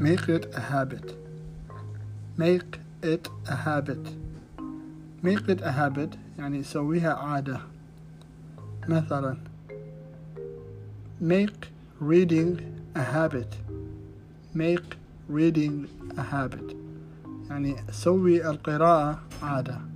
Make it a habit. Make it a habit. Make it a habit يعني سويها عادة. مثلا Make reading a habit. Make reading a habit. يعني سوي القراءة عادة.